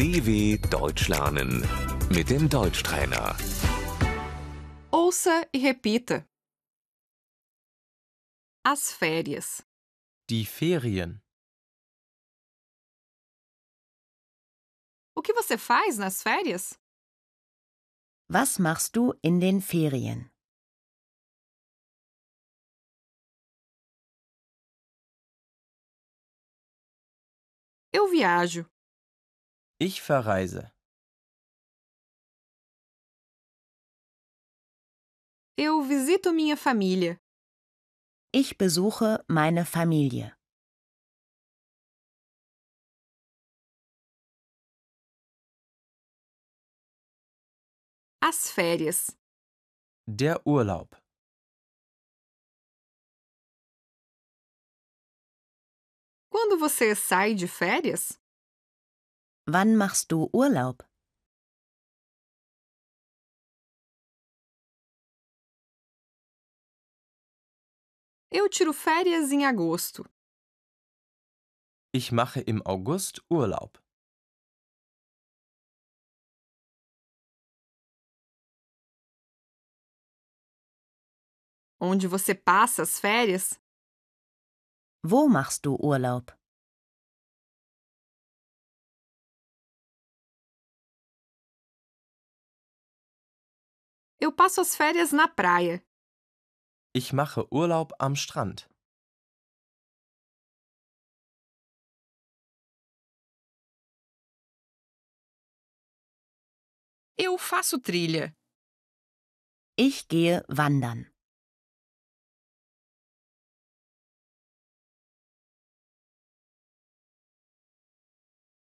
DW Deutsch lernen mit dem Deutschtrainer. Ouça e repita. As férias. Die Ferien. O que você faz nas férias? Was machst du in den Ferien? Eu viajo. Ich verreise. Eu visito minha família. Ich besuche meine Familie. As férias. Der Urlaub. Quando você sai de férias? Wann machst du Urlaub? Eu tiro férias em agosto. Ich mache im August Urlaub. Onde você passa as férias? Wo machst du Urlaub? Eu passo as férias na praia. Ich mache Urlaub am Strand. Eu faço trilha. Ich gehe wandern.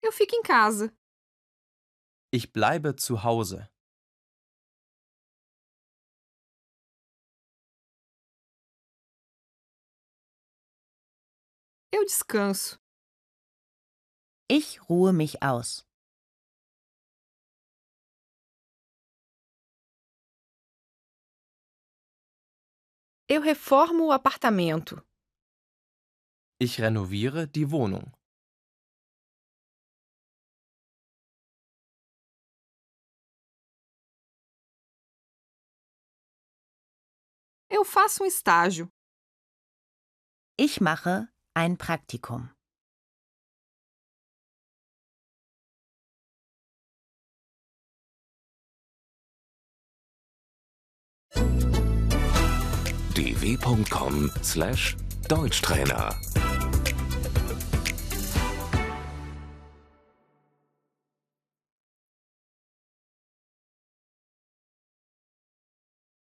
Eu fico em casa. Ich bleibe zu Hause. Eu descanso. Ich ruhe mich aus. Eu reformo o apartamento. Ich renoviere die Wohnung. Eu faço estágio. Ich mache ein Praktikum. dw.com/Deutschtrainer